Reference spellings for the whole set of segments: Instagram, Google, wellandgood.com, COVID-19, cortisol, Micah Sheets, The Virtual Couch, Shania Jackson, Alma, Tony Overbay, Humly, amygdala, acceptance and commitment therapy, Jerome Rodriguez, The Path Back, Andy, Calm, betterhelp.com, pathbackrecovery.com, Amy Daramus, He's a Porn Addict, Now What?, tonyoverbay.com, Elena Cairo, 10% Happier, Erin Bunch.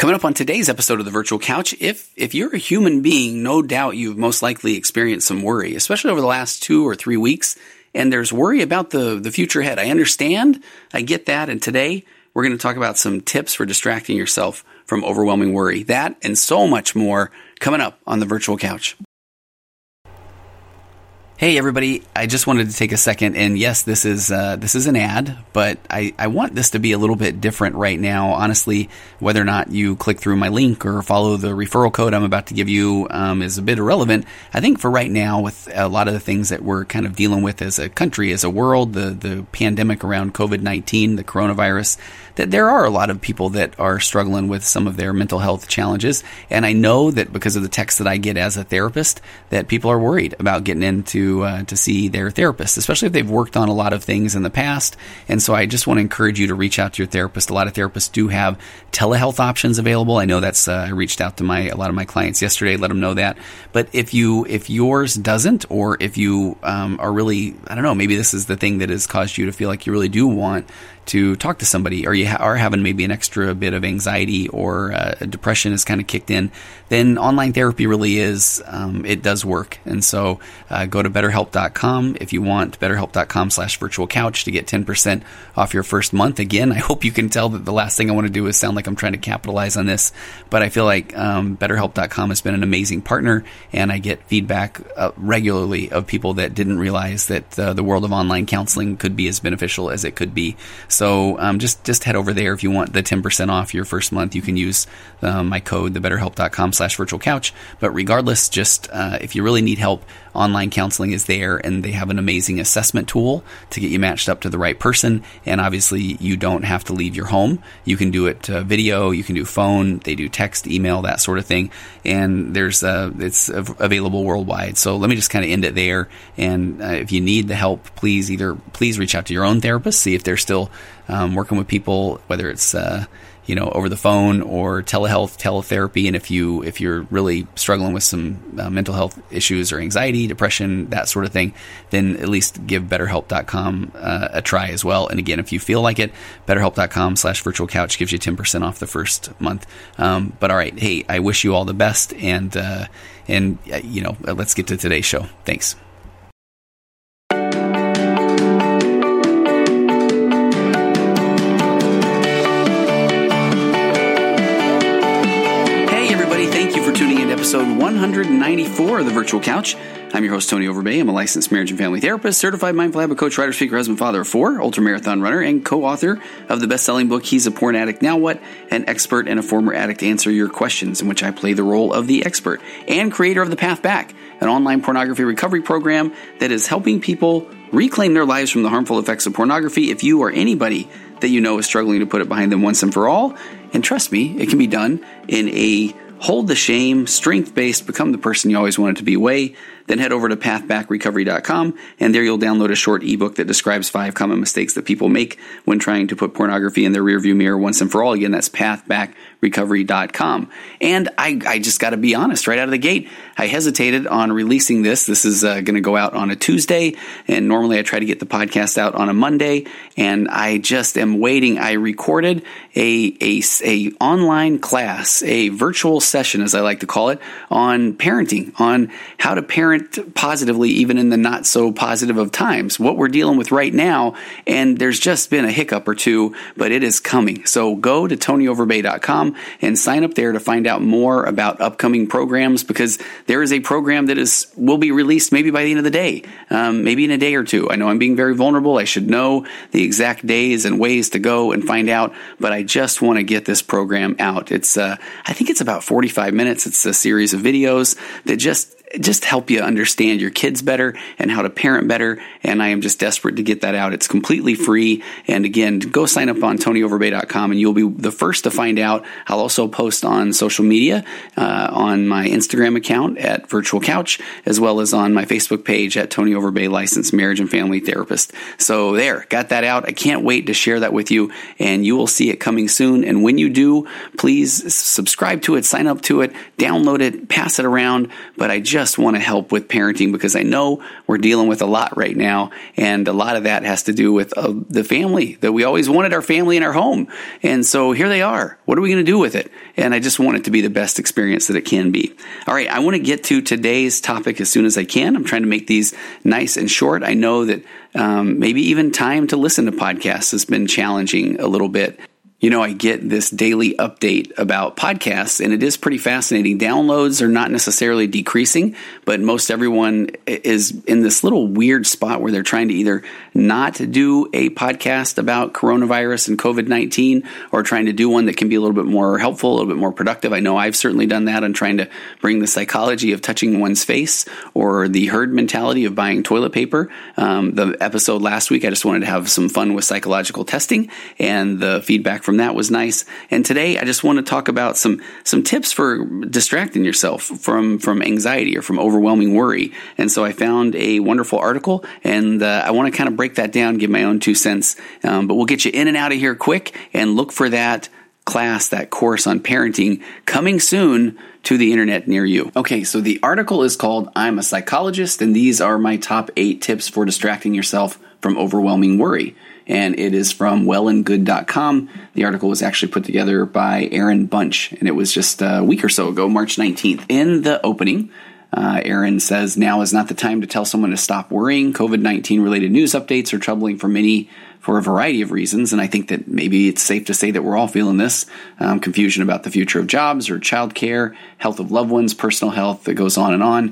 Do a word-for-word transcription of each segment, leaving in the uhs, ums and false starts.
Coming up on today's episode of The Virtual Couch, if if you're a human being, no doubt you've most likely experienced some worry, especially over the last two or three weeks. And there's worry about the, the future ahead. I understand. I get that. And today we're going to talk about some tips for distracting yourself from overwhelming worry. That and so much more coming up on The Virtual Couch. Hey everybody, I just wanted to take a second, and yes, this is uh, this is an ad, but I, I want this to be a little bit different right now. Honestly, whether or not you click through my link or follow the referral code I'm about to give you um, is a bit irrelevant. I think for right now, with a lot of the things that we're kind of dealing with as a country, as a world, the, the pandemic around covid nineteen, the coronavirus, that there are a lot of people that are struggling with some of their mental health challenges. And I know that because of the texts that I get as a therapist, that people are worried about getting into Uh, to see their therapist, especially if they've worked on a lot of things in the past. And so I just want to encourage you to reach out to your therapist. A lot of therapists do have telehealth options available. I know that's uh, I reached out to my a lot of my clients yesterday, let them know that. But if you if yours doesn't, or if you um, are really, I don't know, maybe this is the thing that has caused you to feel like you really do want to talk to somebody, or you ha- are having maybe an extra bit of anxiety or uh, depression has kind of kicked in, then online therapy really is, um, it does work. And so uh, go to better help dot com if you want, better help dot com slash virtual couch to get ten percent off your first month. Again, I hope you can tell that the last thing I want to do is sound like I'm trying to capitalize on this, but I feel like um, better help dot com has been an amazing partner, and I get feedback uh, regularly of people that didn't realize that uh, the world of online counseling could be as beneficial as it could be. So um, just, just head over there if you want the ten percent off your first month. You can use uh, my code, the better help dot com slash virtual couch. But regardless, just uh, if you really need help, online counseling is there, and they have an amazing assessment tool to get you matched up to the right person. And obviously, you don't have to leave your home. You can do it uh, video, you can do phone, they do text, email, that sort of thing. And there's uh, it's available worldwide. So let me just kind of end it there. And uh, if you need the help, please either please reach out to your own therapist, see if they're still um, working with people, whether it's uh, you know, over the phone or telehealth, teletherapy. And if you, if you're really struggling with some uh, mental health issues or anxiety, depression, that sort of thing, then at least give better help dot com uh, a try as well. And again, if you feel like it, better help dot com slash virtual couch gives you ten percent off the first month. Um, but all right. Hey, I wish you all the best, and, uh, and uh, you know, uh, let's get to today's show. Thanks. Episode one ninety-four of The Virtual Couch. I'm your host, Tony Overbay. I'm a licensed marriage and family therapist, certified mindful habit coach, writer, speaker, husband, father of four, ultra-marathon runner, and co-author of the best-selling book, He's a Porn Addict, Now What? An expert and a former addict answer your questions, in which I play the role of the expert, and creator of The Path Back, an online pornography recovery program that is helping people reclaim their lives from the harmful effects of pornography. If you or anybody that you know is struggling to put it behind them once and for all, and trust me, it can be done in a hold the shame, strength-based, become the person you always wanted to be way, then head over to path back recovery dot com, and there you'll download a short ebook that describes five common mistakes that people make when trying to put pornography in their rearview mirror once and for all. Again, that's path back recovery dot com. And I, I just got to be honest right out of the gate. I hesitated on releasing this. This is uh, going to go out on a Tuesday, and normally I try to get the podcast out on a Monday, and I just am waiting. I recorded a, a, a online class, a virtual session, as I like to call it, on parenting, on how to parent positively even in the not so positive of times, what we're dealing with right now. And there's just been a hiccup or two, but it is coming. So go to tony overbay dot com and sign up there to find out more about upcoming programs, because there is a program that is will be released maybe by the end of the day, um, maybe in a day or two. I know I'm being very vulnerable. I should know the exact days and ways to go and find out, but I just want to get this program out. It's uh, I think it's about forty-five minutes. It's a series of videos that just just help you understand your kids better and how to parent better. And I am just desperate to get that out. It's completely free. And again, go sign up on tony overbay dot com, and you'll be the first to find out. I'll also post on social media, uh, on my Instagram account at Virtual Couch, as well as on my Facebook page at Tony Overbay Licensed Marriage and Family Therapist. So there, got that out. I can't wait to share that with you, and you will see it coming soon. And when you do, please subscribe to it, sign up to it, download it, pass it around. But I just just want to help with parenting, because I know we're dealing with a lot right now, and a lot of that has to do with uh, the family that we always wanted, our family in our home. And so here they are. What are we going to do with it? And I just want it to be the best experience that it can be. All right, I want to get to today's topic as soon as I can. I'm trying to make these nice and short. I know that um, maybe even time to listen to podcasts has been challenging a little bit. You know, I get this daily update about podcasts, and it is pretty fascinating. Downloads are not necessarily decreasing, but most everyone is in this little weird spot where they're trying to either not do a podcast about coronavirus and covid nineteen, or trying to do one that can be a little bit more helpful, a little bit more productive. I know I've certainly done that. I'm trying to bring the psychology of touching one's face, or the herd mentality of buying toilet paper. Um, the episode last week, I just wanted to have some fun with psychological testing, and the feedback from From that was nice. And today I just want to talk about some some tips for distracting yourself from from anxiety or from overwhelming worry. And so I found a wonderful article, and uh, I want to kind of break that down, give my own two cents, um, but we'll get you in and out of here quick, and look for that class, that course on parenting, coming soon to the internet near you. Okay, so the article is called "I'm a Psychologist, and These Are My Top eight Tips for Distracting Yourself from Overwhelming Worry." And it is from well and good dot com. The article was actually put together by Erin Bunch, and it was just a week or so ago, March nineteenth. In the opening, uh, Erin says, "Now is not the time to tell someone to stop worrying. covid nineteen related news updates are troubling for many for a variety of reasons." And I think that maybe it's safe to say that we're all feeling this um, confusion about the future of jobs or childcare, health of loved ones, personal health, that goes on and on.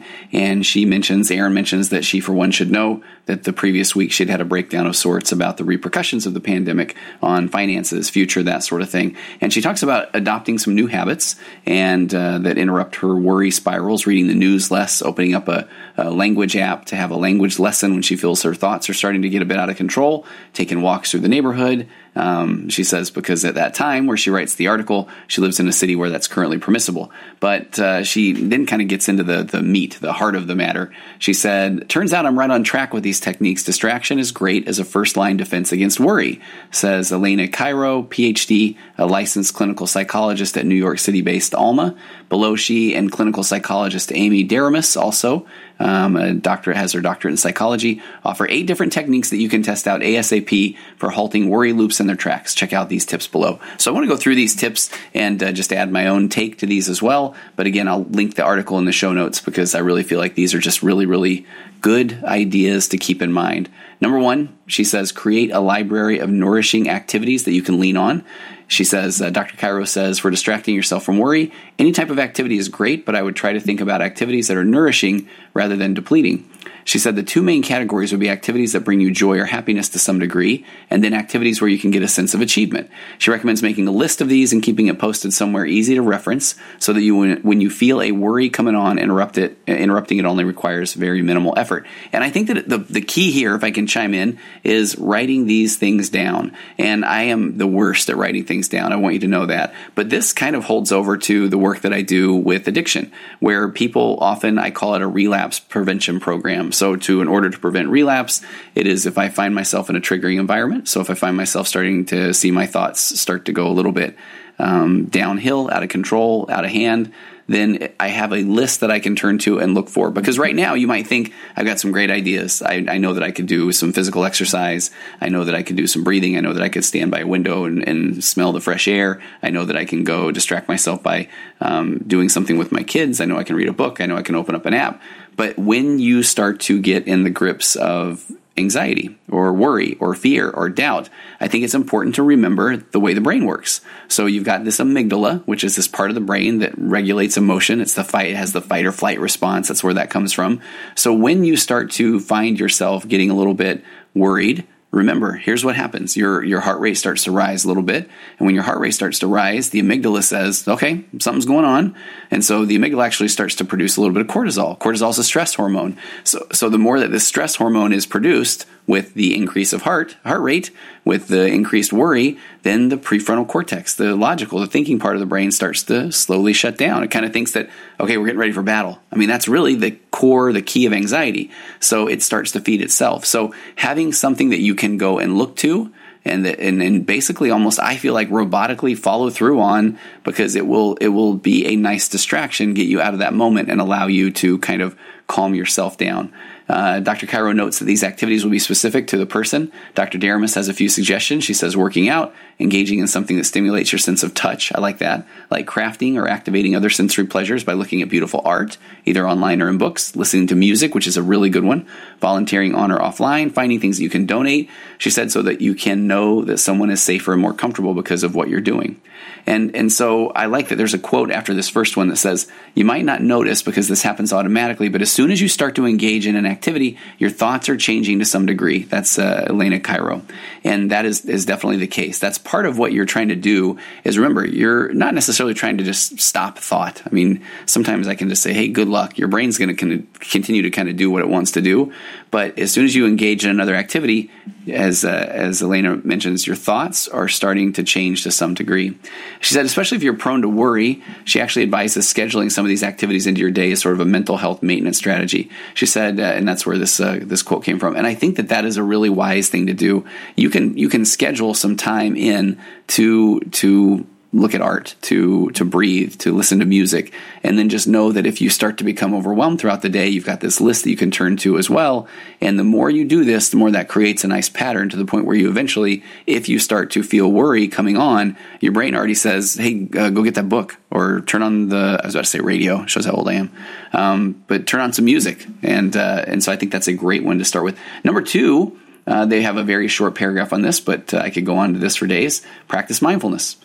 And she mentions, Erin mentions that she, for one, should know that the previous week she'd had a breakdown of sorts about the repercussions of the pandemic on finances, future, that sort of thing. And she talks about adopting some new habits and uh, that interrupt her worry spirals, reading the news less, opening up a, a language app to have a language lesson when she feels her thoughts are starting to get a bit out of control, taking walks through the neighborhood, um, she says, because at that time where she writes the article, she lives in a city where that's currently permissible. But uh, she then kind of gets into the, the meat, the heart of the matter. She said, "Turns out I'm right on track with these techniques. Distraction is great as a first-line defense against worry," says Elena Cairo, P H D, a licensed clinical psychologist at New York City-based Alma. Below, she and clinical psychologist Amy Daramus, also um, a doctorate, has her doctorate in psychology, offer eight different techniques that you can test out ASAP for halting worry loops in their tracks. Check out these tips below. So I want to go through these tips and uh, just add my own take to these as well. But again, I'll link the article in the show notes, because I really feel like these are just really, really good ideas to keep in mind. Number one, she says, create a library of nourishing activities that you can lean on. She says, uh, Doctor Cairo says, "For distracting yourself from worry, any type of activity is great, but I would try to think about activities that are nourishing rather than depleting." She said the two main categories would be activities that bring you joy or happiness to some degree, and then activities where you can get a sense of achievement. She recommends making a list of these and keeping it posted somewhere easy to reference, so that you, when you feel a worry coming on, interrupt it. Interrupting it only requires very minimal effort. And I think that the, the key here, if I can chime in, is writing these things down. And I am the worst at writing things down. I want you to know that. But this kind of holds over to the work that I do with addiction, where people often, I call it a relapse prevention program. So to in order to prevent relapse, it is if I find myself in a triggering environment. So if I find myself starting to see my thoughts start to go a little bit um, downhill, out of control, out of hand, then I have a list that I can turn to and look for. Because right now you might think, I've got some great ideas. I, I know that I could do some physical exercise. I know that I could do some breathing. I know that I could stand by a window and, and smell the fresh air. I know that I can go distract myself by um, doing something with my kids. I know I can read a book. I know I can open up an app. But when you start to get in the grips of anxiety or worry or fear or doubt, I think it's important to remember the way the brain works. So you've got this amygdala, which is this part of the brain that regulates emotion. It's the fight, it has the fight or flight response. That's where that comes from. So when you start to find yourself getting a little bit worried, remember, here's what happens. Your your heart rate starts to rise a little bit. And when your heart rate starts to rise, the amygdala says, okay, something's going on. And so the amygdala actually starts to produce a little bit of cortisol. Cortisol is a stress hormone. So, so the more that this stress hormone is produced with the increase of heart heart rate, with the increased worry, then the prefrontal cortex, the logical, the thinking part of the brain starts to slowly shut down. It kind of thinks that, okay, we're getting ready for battle. I mean, that's really the core, the key of anxiety. So it starts to feed itself. So having something that you can go and look to and the, and, and basically almost, I feel like, robotically follow through on, because it will it will be a nice distraction, get you out of that moment and allow you to kind of calm yourself down. Uh, Doctor Cairo notes that these activities will be specific to the person. Doctor Daramus has a few suggestions. She says working out, engaging in something that stimulates your sense of touch. I like that. Like crafting or activating other sensory pleasures by looking at beautiful art, either online or in books. Listening to music, which is a really good one. Volunteering on or offline. Finding things that you can donate, she said, so that you can know that someone is safer and more comfortable because of what you're doing. And, and so I like that there's a quote after this first one that says, you might not notice because this happens automatically, but as soon as you start to engage in an activity, Activity, your thoughts are changing to some degree. That's uh, Elena Cairo, and that is is definitely the case. That's part of what you're trying to do. Is remember, you're not necessarily trying to just stop thought. I mean, sometimes I can just say, "Hey, good luck." Your brain's going to continue to kind of do what it wants to do, but as soon as you engage in another activity, as uh, as Elena mentions, your thoughts are starting to change to some degree. She said, especially if you're prone to worry, she actually advises scheduling some of these activities into your day as sort of a mental health maintenance strategy. She said, uh, and that's where this uh, this quote came from. And I think that that is a really wise thing to do. You can you can schedule some time in to to look at art, to to breathe, to listen to music, and then just know that if you start to become overwhelmed throughout the day, you've got this list that you can turn to as well. And the more you do this, the more that creates a nice pattern, to the point where you eventually, if you start to feel worry coming on, your brain already says, hey, uh, go get that book. Or turn on the, I was about to say radio, shows how old I am, um, but turn on some music. And uh, and so I think that's a great one to start with. Number two, uh, they have a very short paragraph on this, but uh, I could go on to this for days. Practice mindfulness.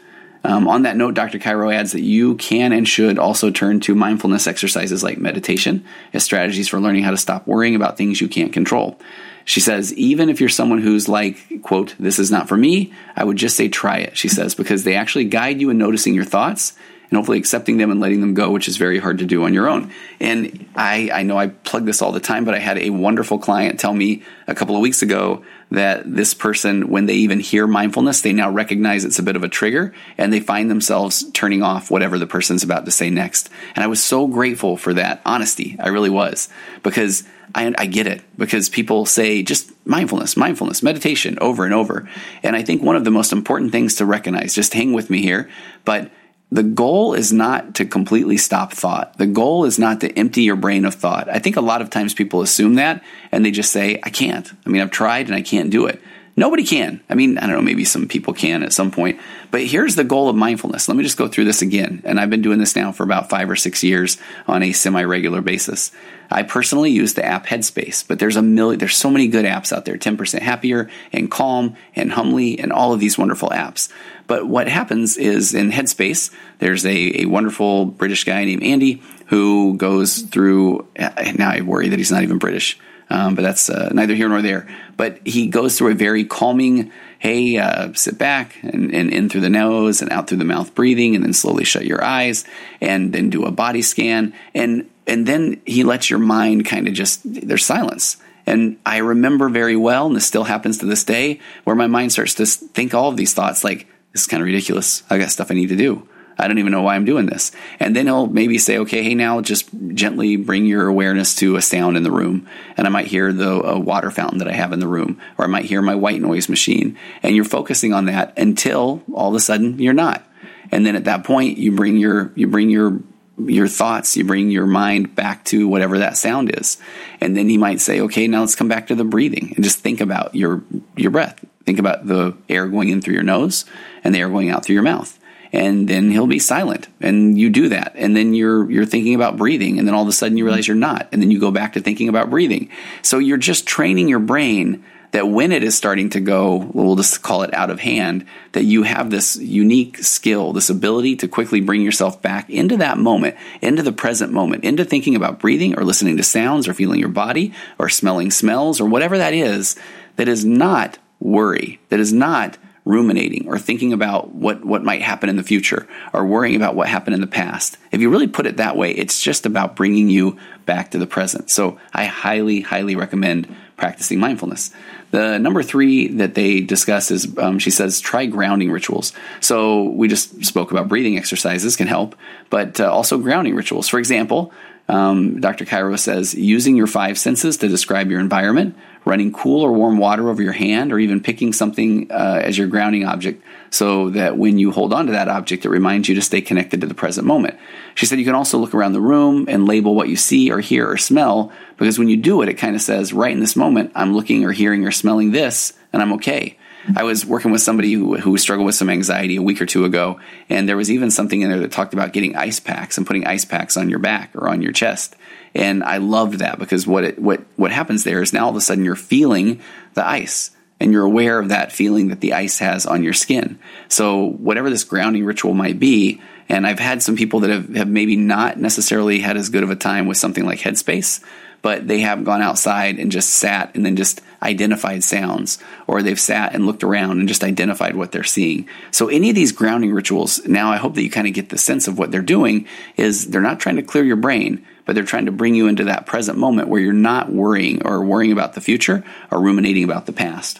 Um, on that note, Doctor Cairo adds that you can and should also turn to mindfulness exercises like meditation as strategies for learning how to stop worrying about things you can't control. She says, even if you're someone who's like, quote, this is not for me, I would just say try it, she says, because they actually guide you in noticing your thoughts and hopefully accepting them and letting them go, which is very hard to do on your own. And I, I know I plug this all the time, but I had a wonderful client tell me a couple of weeks ago that this person, when they even hear mindfulness, they now recognize it's a bit of a trigger, and they find themselves turning off whatever the person's about to say next. And I was so grateful for that honesty. I really was, because I, I get it, because people say just mindfulness, mindfulness, meditation over and over. And I think one of the most important things to recognize, just hang with me here, but the goal is not to completely stop thought. The goal is not to empty your brain of thought. I think a lot of times people assume that, and they just say, I can't. I mean, I've tried and I can't do it. Nobody can. I mean, I don't know, maybe some people can at some point. But here's the goal of mindfulness. Let me just go through this again. And I've been doing this now for about five or six years on a semi-regular basis. I personally use the app Headspace, but there's a million, there's so many good apps out there, ten percent Happier and Calm and Humly and all of these wonderful apps. But what happens is, in Headspace, there's a, a wonderful British guy named Andy who goes through, now I worry that he's not even British, um, but that's uh, neither here nor there. But he goes through a very calming, hey, uh, sit back and, and in through the nose and out through the mouth breathing, and then slowly shut your eyes and then do a body scan. And And then he lets your mind kind of just, there's silence. And I remember very well, and this still happens to this day, where my mind starts to think all of these thoughts like, this is kind of ridiculous. I got stuff I need to do. I don't even know why I'm doing this. And then he'll maybe say, okay, hey, now just gently bring your awareness to a sound in the room. And I might hear the a water fountain that I have in the room, or I might hear my white noise machine. And you're focusing on that until all of a sudden you're not. And then at that point, you bring your, you bring your, your thoughts, you bring your mind back to whatever that sound is. And then he might say, okay, now let's come back to the breathing and just think about your your breath. Think about the air going in through your nose and the air going out through your mouth. And then he'll be silent, and you do that. And then you're you're thinking about breathing, and then all of a sudden you realize you're not. And then you go back to thinking about breathing. So you're just training your brain that when it is starting to go, we'll just call it out of hand, that you have this unique skill, this ability to quickly bring yourself back into that moment, into the present moment, into thinking about breathing or listening to sounds or feeling your body or smelling smells or whatever that is, that is not worry, that is not ruminating or thinking about what, what might happen in the future or worrying about what happened in the past. If you really put it that way, it's just about bringing you back to the present. So I highly, highly recommend practicing mindfulness. The number three that they discuss is, um, she says, try grounding rituals. So we just spoke about breathing exercises can help, but uh, also grounding rituals. For example, um, Doctor Cairo says, using your five senses to describe your environment, running cool or warm water over your hand, or even picking something uh, as your grounding object so that when you hold on to that object, it reminds you to stay connected to the present moment. She said you can also look around the room and label what you see or hear or smell, because when you do it, it kind of says, right in this moment, I'm looking or hearing or smelling this, and I'm okay. I was working with somebody who, who struggled with some anxiety a week or two ago, and there was even something in there that talked about getting ice packs and putting ice packs on your back or on your chest. And I loved that, because what it, what what happens there is now all of a sudden you're feeling the ice, and you're aware of that feeling that the ice has on your skin. So whatever this grounding ritual might be, and I've had some people that have, have maybe not necessarily had as good of a time with something like Headspace, but they have gone outside and just sat and then just identified sounds, or they've sat and looked around and just identified what they're seeing. So any of these grounding rituals, now I hope that you kind of get the sense of what they're doing is they're not trying to clear your brain, but they're trying to bring you into that present moment where you're not worrying or worrying about the future or ruminating about the past.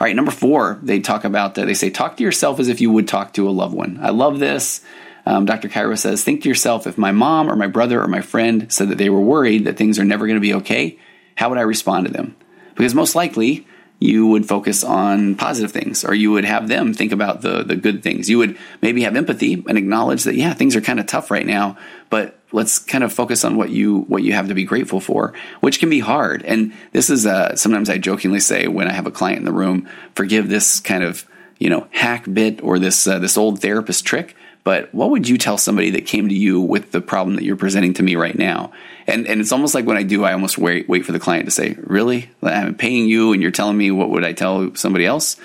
All right, number four, they talk about that. They say, talk to yourself as if you would talk to a loved one. I love this. Um, Doctor Cairo says, think to yourself, if my mom or my brother or my friend said that they were worried that things are never going to be okay, how would I respond to them? Because most likely you would focus on positive things, or you would have them think about the, the good things. You would maybe have empathy and acknowledge that, yeah, things are kind of tough right now, but let's kind of focus on what you what you have to be grateful for, which can be hard. And this is uh, sometimes I jokingly say when I have a client in the room, forgive this kind of, you know, hack bit or this uh, this old therapist trick. But what would you tell somebody that came to you with the problem that you're presenting to me right now? And and it's almost like when I do, I almost wait wait for the client to say, really? I'm paying you and you're telling me what would I tell somebody else?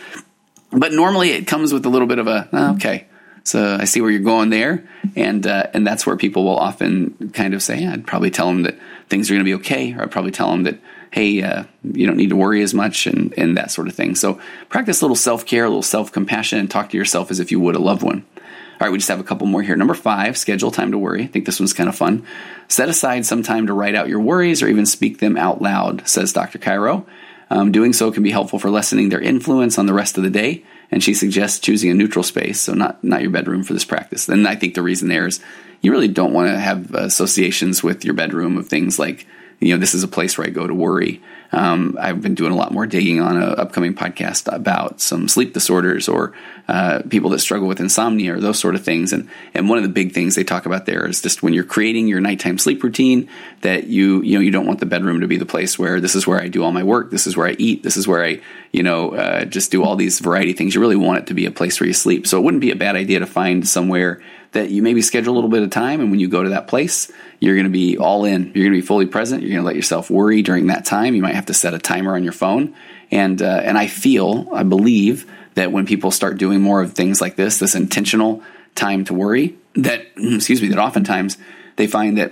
But normally it comes with a little bit of a, oh, okay, so I see where you're going there. And uh, and that's where people will often kind of say, yeah, I'd probably tell them that things are going to be okay. Or I'd probably tell them that, hey, uh, you don't need to worry as much, and, and that sort of thing. So practice a little self-care, a little self-compassion, and talk to yourself as if you would a loved one. All right, we just have a couple more here. Number five, schedule time to worry. I think this one's kind of fun. Set aside some time to write out your worries or even speak them out loud, says Doctor Cairo. Um, doing so can be helpful for lessening their influence on the rest of the day. And she suggests choosing a neutral space, so not, not your bedroom for this practice. And I think the reason there is you really don't want to have associations with your bedroom of things like, you know, this is a place where I go to worry. Um, I've been doing a lot more digging on an upcoming podcast about some sleep disorders or uh, people that struggle with insomnia or those sort of things. And and one of the big things they talk about there is just when you're creating your nighttime sleep routine, that you you know you don't want the bedroom to be the place where this is where I do all my work, this is where I eat, this is where I you know uh, just do all these variety of things. You really want it to be a place where you sleep. So it wouldn't be a bad idea to find somewhere that you maybe schedule a little bit of time, and when you go to that place, you're going to be all in. You're going to be fully present. You're going to let yourself worry during that time. You might have to set a timer on your phone. And uh, and I feel, I believe, that when people start doing more of things like this, this intentional time to worry, that, excuse me, that oftentimes they find that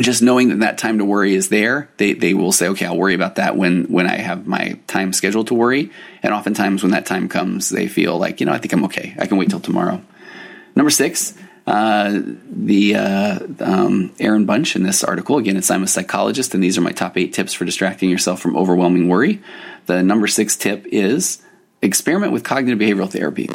just knowing that that time to worry is there, they they will say, okay, I'll worry about that when, when I have my time scheduled to worry. And oftentimes when that time comes, they feel like, you know, I think I'm okay. I can wait till tomorrow. Number six, uh, the uh, um, Erin Bunch in this article. Again, it's I'm a psychologist, and these are my top eight tips for distracting yourself from overwhelming worry. The number six tip is experiment with cognitive behavioral therapy.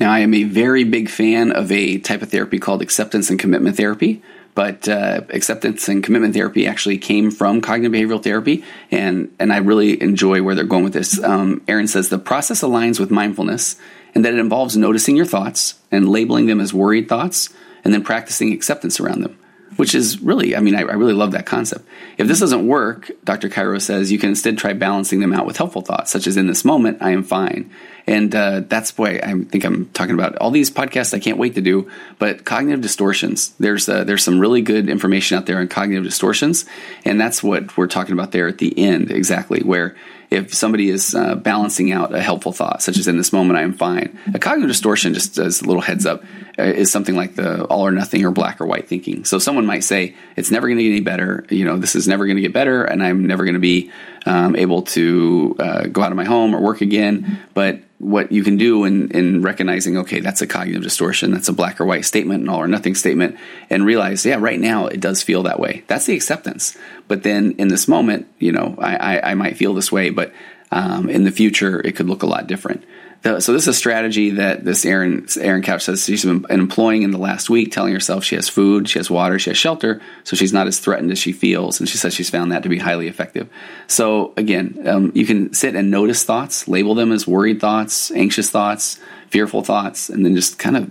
Now, I am a very big fan of a type of therapy called acceptance and commitment therapy. But uh, acceptance and commitment therapy actually came from cognitive behavioral therapy, and, and I really enjoy where they're going with this. Um, Erin says, the process aligns with mindfulness and that it involves noticing your thoughts and labeling them as worried thoughts and then practicing acceptance around them, which is really, I mean, I, I really love that concept. If this doesn't work, Doctor Cairo says, you can instead try balancing them out with helpful thoughts, such as in this moment, I am fine. And uh, that's why I think I'm talking about all these podcasts I can't wait to do, but cognitive distortions. There's uh, there's some really good information out there on cognitive distortions, and that's what we're talking about there at the end exactly, where if somebody is uh, balancing out a helpful thought, such as in this moment, I am fine. A cognitive distortion, just as a little heads up, uh, is something like the all or nothing or black or white thinking. So someone might say, it's never going to get any better, you know, this is never going to get better, and I'm never going to be um, able to uh, go out of my home or work again, but what you can do in, in recognizing, okay, that's a cognitive distortion, that's a black or white statement, an all or nothing statement, and realize, yeah, right now it does feel that way. That's the acceptance. But then in this moment, you know, I, I, I might feel this way, but um, in the future it could look a lot different. So this is a strategy that this Erin Erin Couch says she's been employing in the last week, telling herself she has food, she has water, she has shelter, so she's not as threatened as she feels. And she says she's found that to be highly effective. So again, um, you can sit and notice thoughts, label them as worried thoughts, anxious thoughts, fearful thoughts, and then just kind of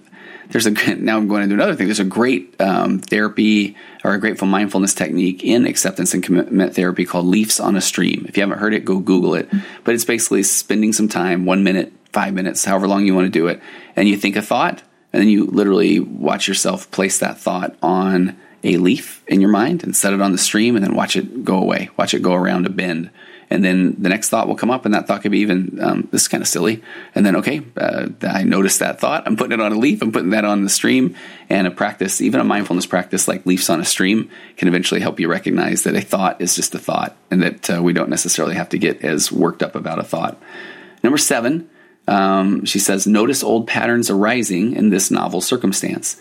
there's a now I'm going to do another thing. There's a great um, therapy or a grateful mindfulness technique in acceptance and commitment therapy called Leaves on a Stream. If you haven't heard it, go Google it. But it's basically spending some time, one minute, five minutes, however long you want to do it, and you think a thought, and then you literally watch yourself place that thought on a leaf in your mind and set it on the stream, and then watch it go away, watch it go around a bend. And then the next thought will come up, and that thought could be even, um, this is kind of silly. And then, okay, uh, I noticed that thought. I'm putting it on a leaf. I'm putting that on the stream. And a practice, even a mindfulness practice like Leaves on a Stream, can eventually help you recognize that a thought is just a thought, and that uh, we don't necessarily have to get as worked up about a thought. Number seven, um, she says, notice old patterns arising in this novel circumstance.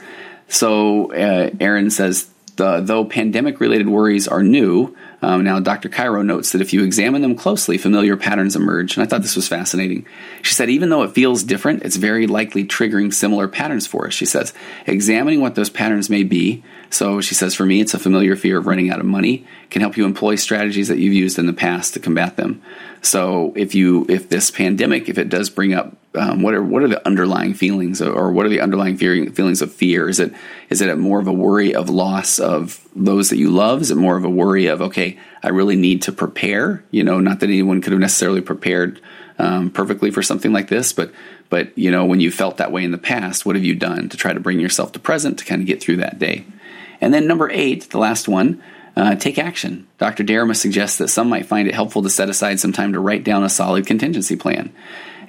So uh, Erin says, The, though pandemic-related worries are new, um, now Doctor Cairo notes that if you examine them closely, familiar patterns emerge. And I thought this was fascinating. She said, even though it feels different, it's very likely triggering similar patterns for us. She says, examining what those patterns may be. So she says, for me, it's a familiar fear of running out of money, can help you employ strategies that you've used in the past to combat them. So if you, if this pandemic, if it does bring up, um, what are what are the underlying feelings, or what are the underlying fear, feelings of fear? Is it is it more of a worry of loss of those that you love? Is it more of a worry of, okay, I really need to prepare? You know, not that anyone could have necessarily prepared um, perfectly for something like this, but but you know, when you felt that way in the past, what have you done to try to bring yourself to present to kind of get through that day? And then number eight, the last one. Uh, take action. Doctor Daramus suggests that some might find it helpful to set aside some time to write down a solid contingency plan.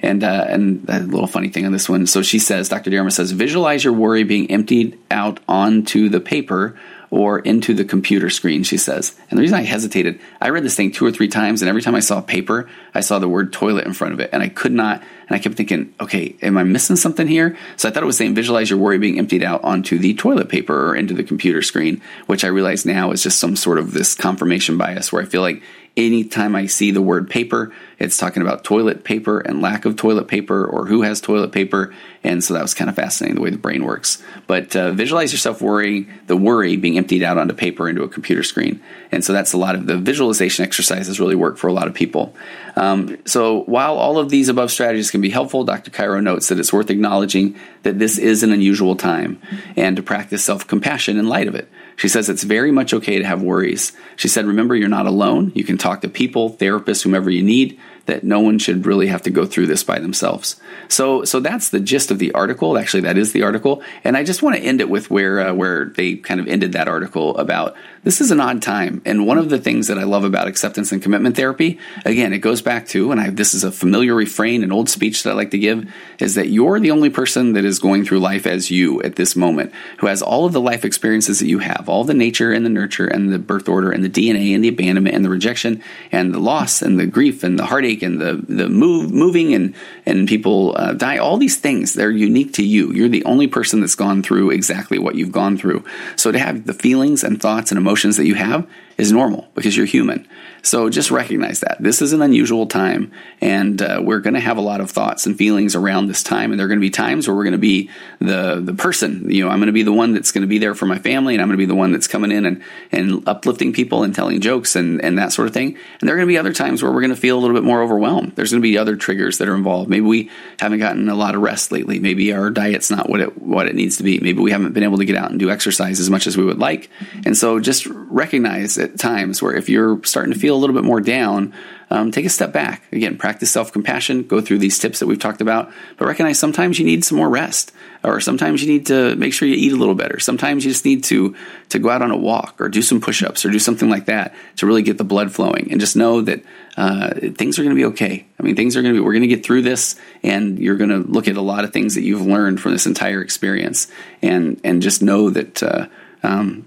And uh, and a little funny thing on this one. So she says, Doctor Daramus says, visualize your worry being emptied out onto the paper or into the computer screen, she says. And the reason I hesitated, I read this thing two or three times, and every time I saw paper, I saw the word toilet in front of it. And I could not, and I kept thinking, okay, am I missing something here? So I thought it was saying visualize your worry being emptied out onto the toilet paper or into the computer screen, which I realize now is just some sort of this confirmation bias where I feel like anytime I see the word paper, it's talking about toilet paper and lack of toilet paper or who has toilet paper. And so that was kind of fascinating, the way the brain works. But uh, visualize yourself worrying, the worry being emptied out onto paper into a computer screen. And so that's a lot of the visualization exercises really work for a lot of people. Um, so while all of these above strategies can be helpful, Doctor Cairo notes that it's worth acknowledging that this is an unusual time and to practice self-compassion in light of it. She says it's very much okay to have worries. She said, remember, you're not alone. You can talk to people, therapists, whomever you need, that no one should really have to go through this by themselves. So so that's the gist of the article. Actually, that is the article. And I just want to end it with where uh, where they kind of ended that article about this is an odd time. And one of the things that I love about acceptance and commitment therapy, again, it goes back to, and I, this is a familiar refrain, an old speech that I like to give, is that you're the only person that is going through life as you at this moment, who has all of the life experiences that you have, all the nature and the nurture and the birth order and the D N A and the abandonment and the rejection and the loss and the grief and the heartache and the the move moving and and people uh, die, all these things, they're unique to you. You're the only person that's gone through exactly what you've gone through. So to have the feelings and thoughts and emotions that you have is normal because you're human. So just recognize that this is an unusual time, and uh, we're going to have a lot of thoughts and feelings around this time. And there are going to be times where we're going to be the the person, you know, I'm going to be the one that's going to be there for my family, and I'm going to be the one that's coming in and, and uplifting people and telling jokes and, and that sort of thing. And there are going to be other times where we're going to feel a little bit more overwhelmed. There's going to be other triggers that are involved. Maybe we haven't gotten a lot of rest lately. Maybe our diet's not what it what it needs to be. Maybe we haven't been able to get out and do exercise as much as we would like. And so just recognize at times where if you're starting to feel a little bit more down, um, take a step back. Again, practice self-compassion, go through these tips that we've talked about, but recognize sometimes you need some more rest, or sometimes you need to make sure you eat a little better. Sometimes you just need to to go out on a walk or do some push-ups or do something like that to really get the blood flowing, and just know that uh, things are going to be okay. I mean, things are going to be, we're going to get through this, and you're going to look at a lot of things that you've learned from this entire experience, and, and just know that uh, Um,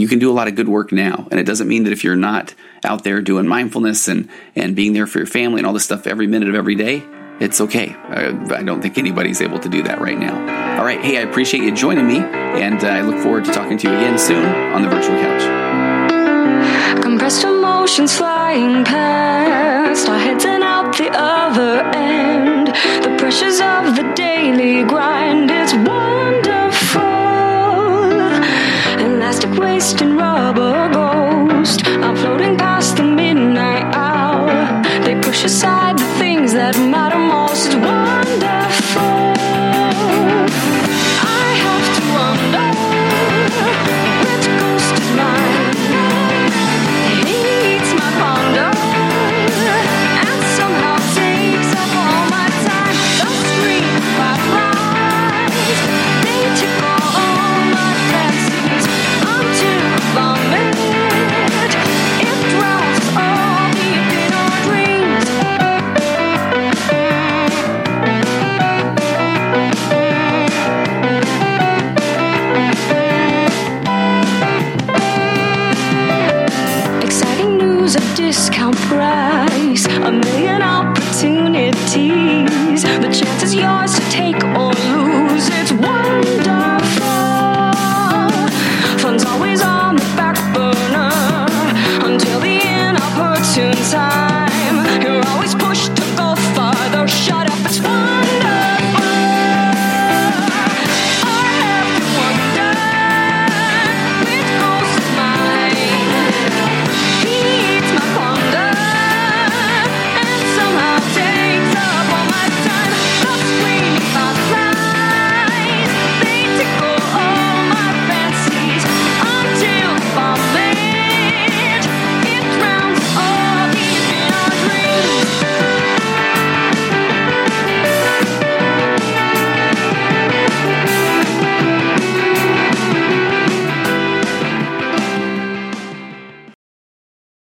you can do a lot of good work now. And it doesn't mean that if you're not out there doing mindfulness and, and being there for your family and all this stuff every minute of every day, it's okay. I, I don't think anybody's able to do that right now. All right. Hey, I appreciate you joining me, and uh, I look forward to talking to you again soon on The Virtual Couch. Compressed emotions flying past, our heads and out the other end. The pressure pressures of the daily grind. It's wonderful, elastic waste and